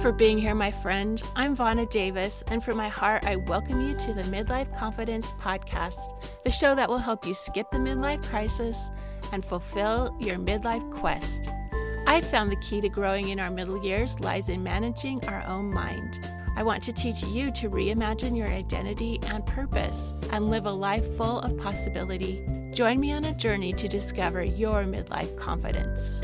for being here, my friend. I'm Vonna Davis, and from my heart, I welcome you to the Midlife Confidence Podcast, the show that will help you skip the midlife crisis and fulfill your midlife quest. I found the key to growing in our middle years lies in managing our own mind. I want to teach you to reimagine your identity and purpose and live a life full of possibility. Join me on a journey to discover your midlife confidence.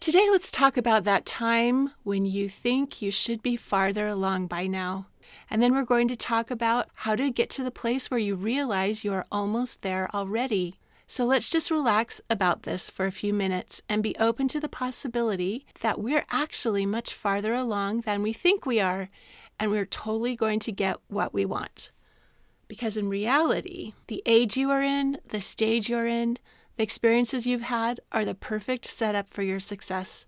Today, let's talk about that time when you think you should be farther along by now. And then we're going to talk about how to get to the place where you realize you're almost there already. So let's just relax about this for a few minutes and be open to the possibility that we're actually much farther along than we think we are, and we're totally going to get what we want. Because in reality, the age you are in, the stage you're in, the experiences you've had are the perfect setup for your success.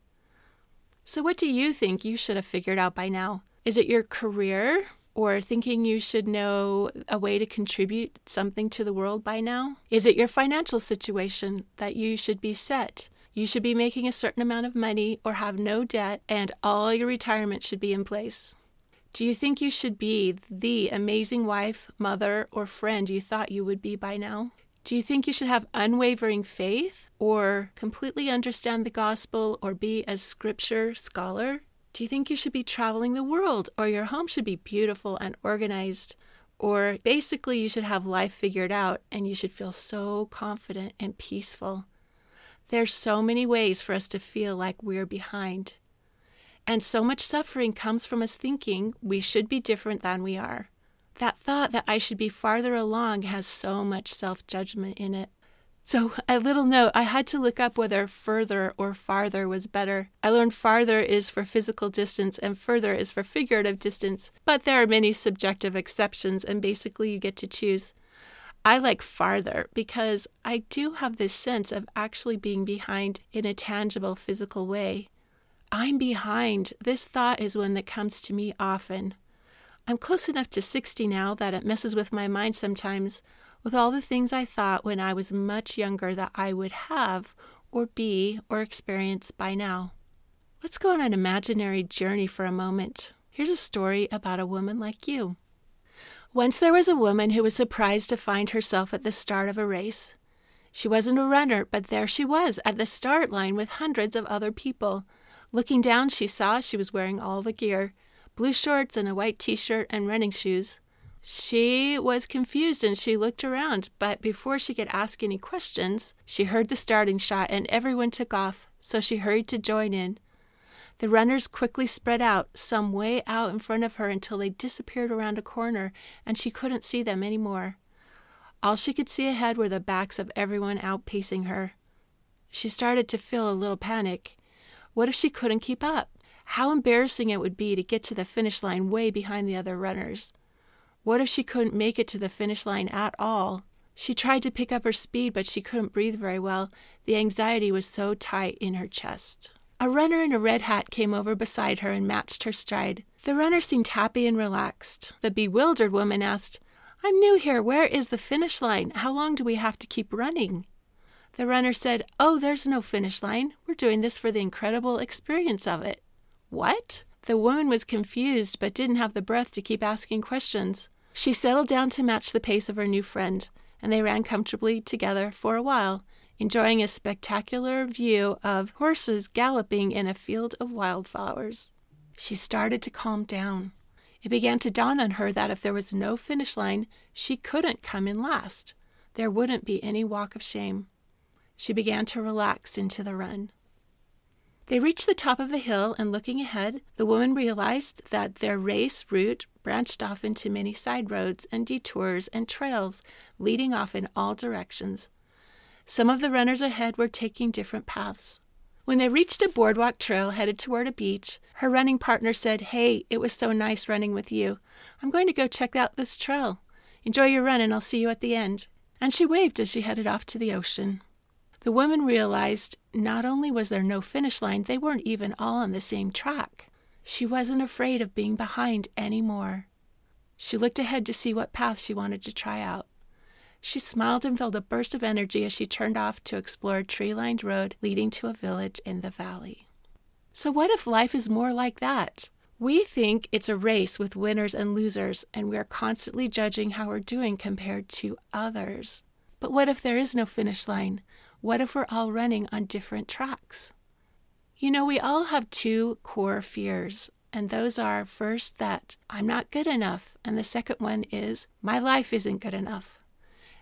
So what do you think you should have figured out by now? Is it your career or thinking you should know a way to contribute something to the world by now? Is it your financial situation that you should be set? You should be making a certain amount of money or have no debt and all your retirement should be in place. Do you think you should be the amazing wife, mother, or friend you thought you would be by now? Do you think you should have unwavering faith or completely understand the gospel or be a scripture scholar? Do you think you should be traveling the world or your home should be beautiful and organized? Or basically you should have life figured out and you should feel so confident and peaceful. There's so many ways for us to feel like we're behind. And so much suffering comes from us thinking we should be different than we are. That thought that I should be farther along has so much self-judgment in it. So a little note, I had to look up whether further or farther was better. I learned farther is for physical distance and further is for figurative distance, but there are many subjective exceptions and basically you get to choose. I like farther because I do have this sense of actually being behind in a tangible physical way. I'm behind. This thought is one that comes to me often. I'm close enough to 60 now that it messes with my mind sometimes with all the things I thought when I was much younger that I would have or be or experience by now. Let's go on an imaginary journey for a moment. Here's a story about a woman like you. Once there was a woman who was surprised to find herself at the start of a race. She wasn't a runner, but there she was at the start line with hundreds of other people. Looking down, she saw she was wearing all the gear. Blue shorts and a white t-shirt and running shoes. She was confused and she looked around, but before she could ask any questions, she heard the starting shot and everyone took off, so she hurried to join in. The runners quickly spread out, some way out in front of her until they disappeared around a corner and she couldn't see them anymore. All she could see ahead were the backs of everyone outpacing her. She started to feel a little panic. What if she couldn't keep up? How embarrassing it would be to get to the finish line way behind the other runners. What if she couldn't make it to the finish line at all? She tried to pick up her speed, but she couldn't breathe very well. The anxiety was so tight in her chest. A runner in a red hat came over beside her and matched her stride. The runner seemed happy and relaxed. The bewildered woman asked, "I'm new here. Where is the finish line? How long do we have to keep running?" The runner said, "Oh, there's no finish line. We're doing this for the incredible experience of it." What? The woman was confused but didn't have the breath to keep asking questions. She settled down to match the pace of her new friend, and they ran comfortably together for a while, enjoying a spectacular view of horses galloping in a field of wildflowers. She started to calm down. It began to dawn on her that if there was no finish line, she couldn't come in last. There wouldn't be any walk of shame. She began to relax into the run. They reached the top of a hill, and looking ahead, the woman realized that their race route branched off into many side roads and detours and trails, leading off in all directions. Some of the runners ahead were taking different paths. When they reached a boardwalk trail headed toward a beach, her running partner said, "Hey, it was so nice running with you. I'm going to go check out this trail. Enjoy your run, and I'll see you at the end." And she waved as she headed off to the ocean. The woman realized not only was there no finish line, they weren't even all on the same track. She wasn't afraid of being behind anymore. She looked ahead to see what path she wanted to try out. She smiled and felt a burst of energy as she turned off to explore a tree-lined road leading to a village in the valley. So what if life is more like that? We think it's a race with winners and losers, and we're constantly judging how we're doing compared to others. But what if there is no finish line? What if we're all running on different tracks? You know, we all have two core fears, and those are, first, that I'm not good enough, and the second one is my life isn't good enough.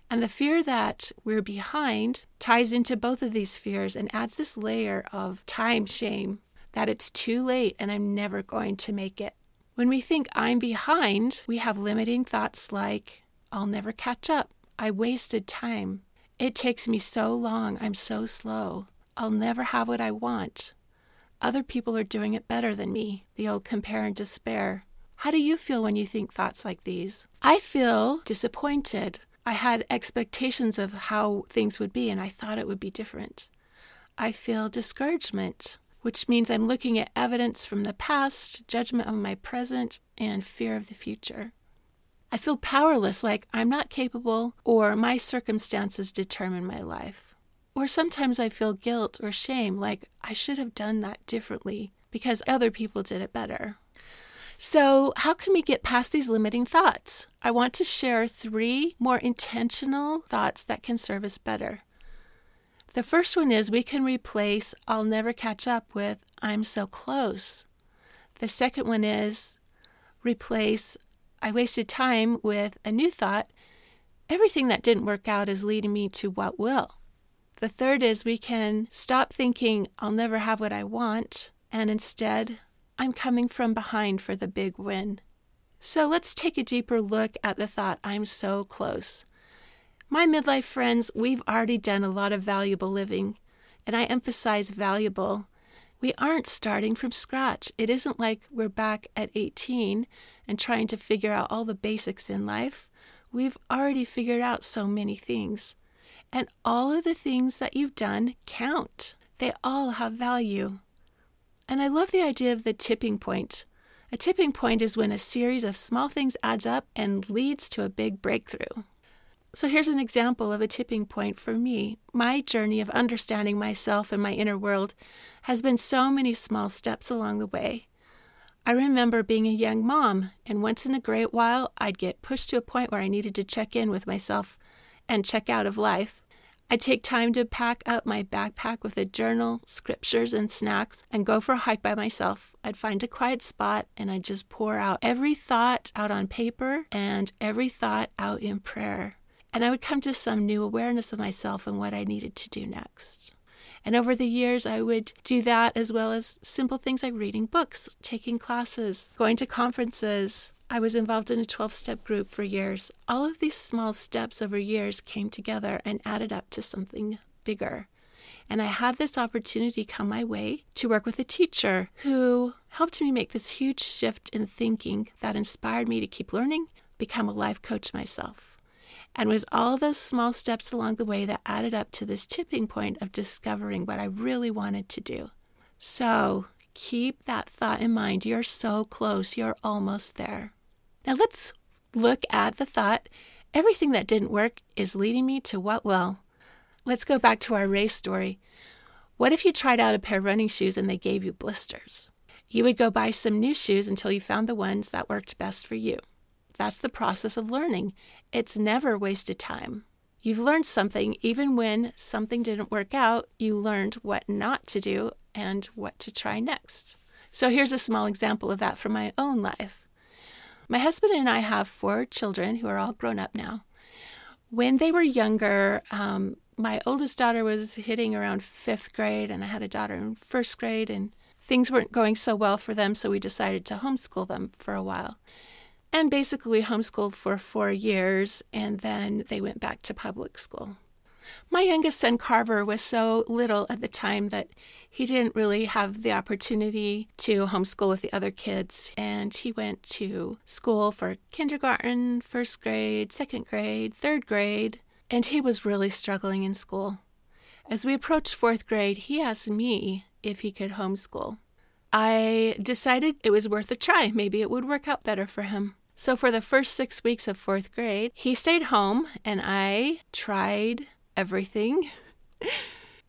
And the fear that we're behind ties into both of these fears and adds this layer of time shame, that it's too late and I'm never going to make it. When we think I'm behind, we have limiting thoughts like, I'll never catch up. I wasted time. It takes me so long. I'm so slow. I'll never have what I want. Other people are doing it better than me. The old compare and despair. How do you feel when you think thoughts like these? I feel disappointed. I had expectations of how things would be, and I thought it would be different. I feel discouragement, which means I'm looking at evidence from the past, judgment of my present, and fear of the future. I feel powerless, like I'm not capable, or my circumstances determine my life. Or sometimes I feel guilt or shame, like I should have done that differently because other people did it better. So how can we get past these limiting thoughts? I want to share 3 more intentional thoughts that can serve us better. The first one is we can replace I'll never catch up with I'm so close. The second one is replace I wasted time with a new thought. Everything that didn't work out is leading me to what will. The third is we can stop thinking I'll never have what I want, and instead I'm coming from behind for the big win. So let's take a deeper look at the thought I'm so close. My midlife friends, we've already done a lot of valuable living, and I emphasize valuable. We aren't starting from scratch. It isn't like we're back at 18 and trying to figure out all the basics in life. We've already figured out so many things. And all of the things that you've done count. They all have value. And I love the idea of the tipping point. A tipping point is when a series of small things adds up and leads to a big breakthrough. So here's an example of a tipping point for me. My journey of understanding myself and my inner world has been so many small steps along the way. I remember being a young mom, and once in a great while, I'd get pushed to a point where I needed to check in with myself and check out of life. I'd take time to pack up my backpack with a journal, scriptures, and snacks, and go for a hike by myself. I'd find a quiet spot, and I'd just pour out every thought out on paper and every thought out in prayer. And I would come to some new awareness of myself and what I needed to do next. And over the years, I would do that as well as simple things like reading books, taking classes, going to conferences. I was involved in a 12-step group for years. All of these small steps over years came together and added up to something bigger. And I had this opportunity come my way to work with a teacher who helped me make this huge shift in thinking that inspired me to keep learning, become a life coach myself. And it was all those small steps along the way that added up to this tipping point of discovering what I really wanted to do. So keep that thought in mind. You're so close. You're almost there. Now let's look at the thought, everything that didn't work is leading me to what will. Let's go back to our race story. What if you tried out a pair of running shoes and they gave you blisters? You would go buy some new shoes until you found the ones that worked best for you. That's the process of learning. It's never wasted time. You've learned something. Even when something didn't work out, you learned what not to do and what to try next. So here's a small example of that from my own life. My husband and I have 4 children who are all grown up now. When they were younger, my oldest daughter was hitting around 5th grade, and I had a daughter in 1st grade, and things weren't going so well for them, so we decided to homeschool them for a while. And basically we homeschooled for 4 years, and then they went back to public school. My youngest son, Carver, was so little at the time that he didn't really have the opportunity to homeschool with the other kids, and he went to school for kindergarten, 1st grade, 2nd grade, 3rd grade, and he was really struggling in school. As we approached 4th grade, he asked me if he could homeschool. I decided it was worth a try. Maybe it would work out better for him. So for the first 6 weeks of 4th grade, he stayed home, and I tried everything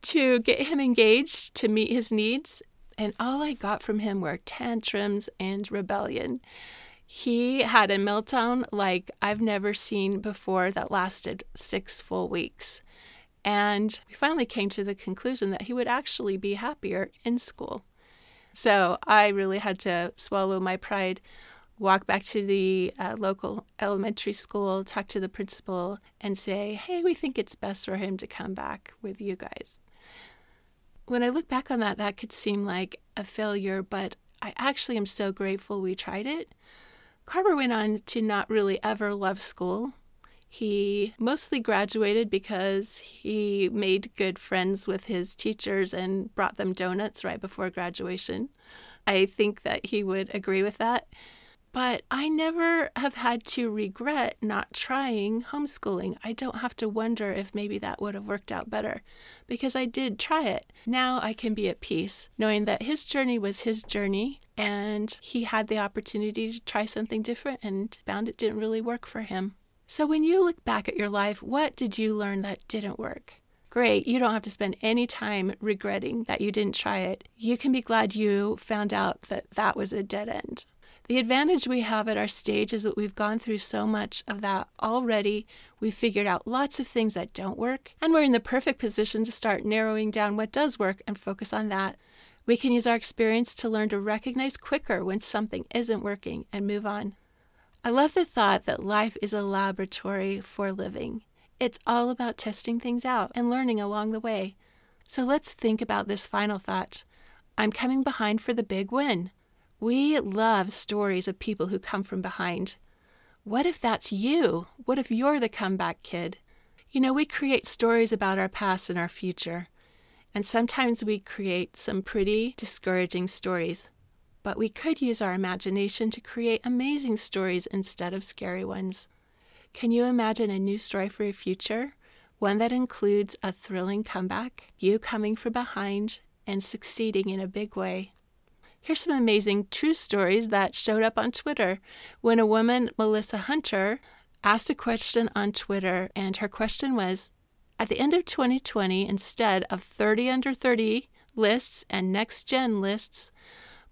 to get him engaged, to meet his needs. And all I got from him were tantrums and rebellion. He had a meltdown like I've never seen before that lasted 6 full weeks. And we finally came to the conclusion that he would actually be happier in school. So I really had to swallow my pride, walk back to the local elementary school, talk to the principal, and say, hey, we think it's best for him to come back with you guys. When I look back on that, that could seem like a failure, but I actually am so grateful we tried it. Carver went on to not really ever love school. He mostly graduated because he made good friends with his teachers and brought them donuts right before graduation. I think that he would agree with that. But I never have had to regret not trying homeschooling. I don't have to wonder if maybe that would have worked out better because I did try it. Now I can be at peace knowing that his journey was his journey and he had the opportunity to try something different and found it didn't really work for him. So when you look back at your life, what did you learn that didn't work? Great, you don't have to spend any time regretting that you didn't try it. You can be glad you found out that that was a dead end. The advantage we have at our stage is that we've gone through so much of that already. We've figured out lots of things that don't work, and we're in the perfect position to start narrowing down what does work and focus on that. We can use our experience to learn to recognize quicker when something isn't working and move on. I love the thought that life is a laboratory for living. It's all about testing things out and learning along the way. So let's think about this final thought. I'm coming behind for the big win. We love stories of people who come from behind. What if that's you? What if you're the comeback kid? You know, we create stories about our past and our future. And sometimes we create some pretty discouraging stories. But we could use our imagination to create amazing stories instead of scary ones. Can you imagine a new story for your future? One that includes a thrilling comeback, you coming from behind, and succeeding in a big way. Here's some amazing true stories that showed up on Twitter when a woman, Melissa Hunter, asked a question on Twitter, and her question was, at the end of 2020, instead of 30 under 30 lists and next-gen lists,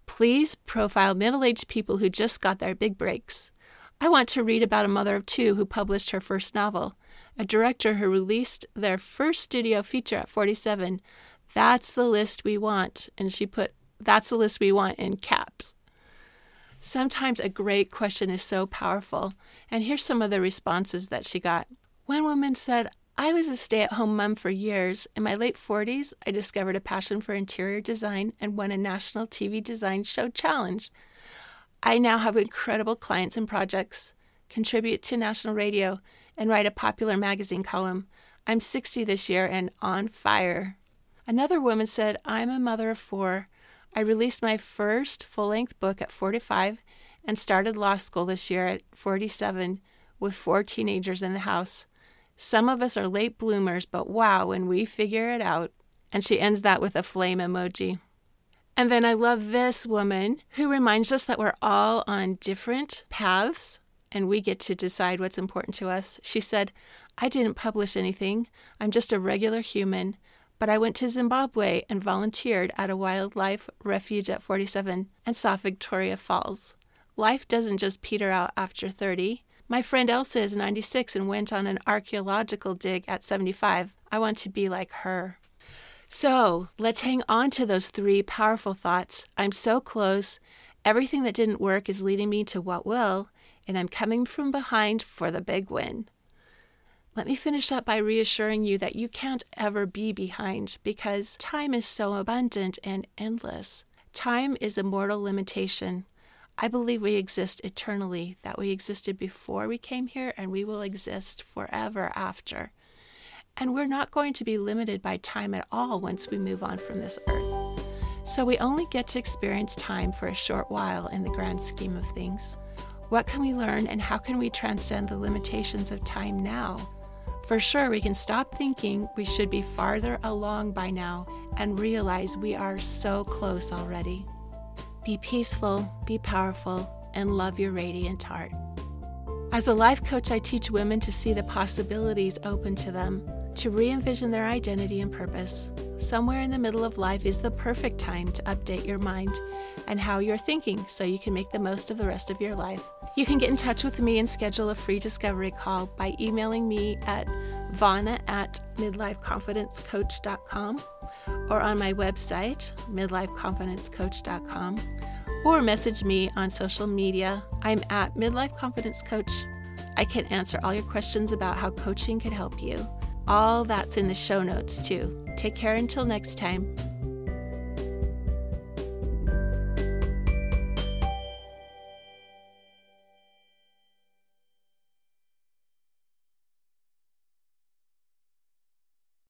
please profile middle-aged people who just got their big breaks. I want to read about a mother of two who published her first novel, a director who released their first studio feature at 47. That's the list we want, and she put "That's the list we want" in caps. Sometimes a great question is so powerful. And here's some of the responses that she got. One woman said, I was a stay-at-home mom for years. In my late 40s, I discovered a passion for interior design and won a national TV design show challenge. I now have incredible clients and projects, contribute to national radio, and write a popular magazine column. I'm 60 this year and on fire. Another woman said, I'm a mother of 4. I released my first full-length book at 45 and started law school this year at 47 with 4 teenagers in the house. Some of us are late bloomers, but wow, when we figure it out. And she ends that with a flame emoji. And then I love this woman who reminds us that we're all on different paths and we get to decide what's important to us. She said, I didn't publish anything. I'm just a regular human. But I went to Zimbabwe and volunteered at a wildlife refuge at 47 and saw Victoria Falls. Life doesn't just peter out after 30. My friend Elsa is 96 and went on an archaeological dig at 75. I want to be like her. So let's hang on to those 3 powerful thoughts. I'm so close. Everything that didn't work is leading me to what will, and I'm coming from behind for the big win. Let me finish up by reassuring you that you can't ever be behind because time is so abundant and endless. Time is a mortal limitation. I believe we exist eternally, that we existed before we came here and we will exist forever after. And we're not going to be limited by time at all once we move on from this earth. So we only get to experience time for a short while in the grand scheme of things. What can we learn and how can we transcend the limitations of time now? For sure, we can stop thinking we should be farther along by now and realize we are so close already. Be peaceful, be powerful, and love your radiant heart. As a life coach, I teach women to see the possibilities open to them, to re-envision their identity and purpose. Somewhere in the middle of life is the perfect time to update your mind and how you're thinking so you can make the most of the rest of your life. You can get in touch with me and schedule a free discovery call by emailing me at vonna@midlifeconfidencecoach.com or on my website, midlifeconfidencecoach.com, or message me on social media. I'm at Midlife Confidence Coach. I can answer all your questions about how coaching can help you. All that's in the show notes too. Take care until next time.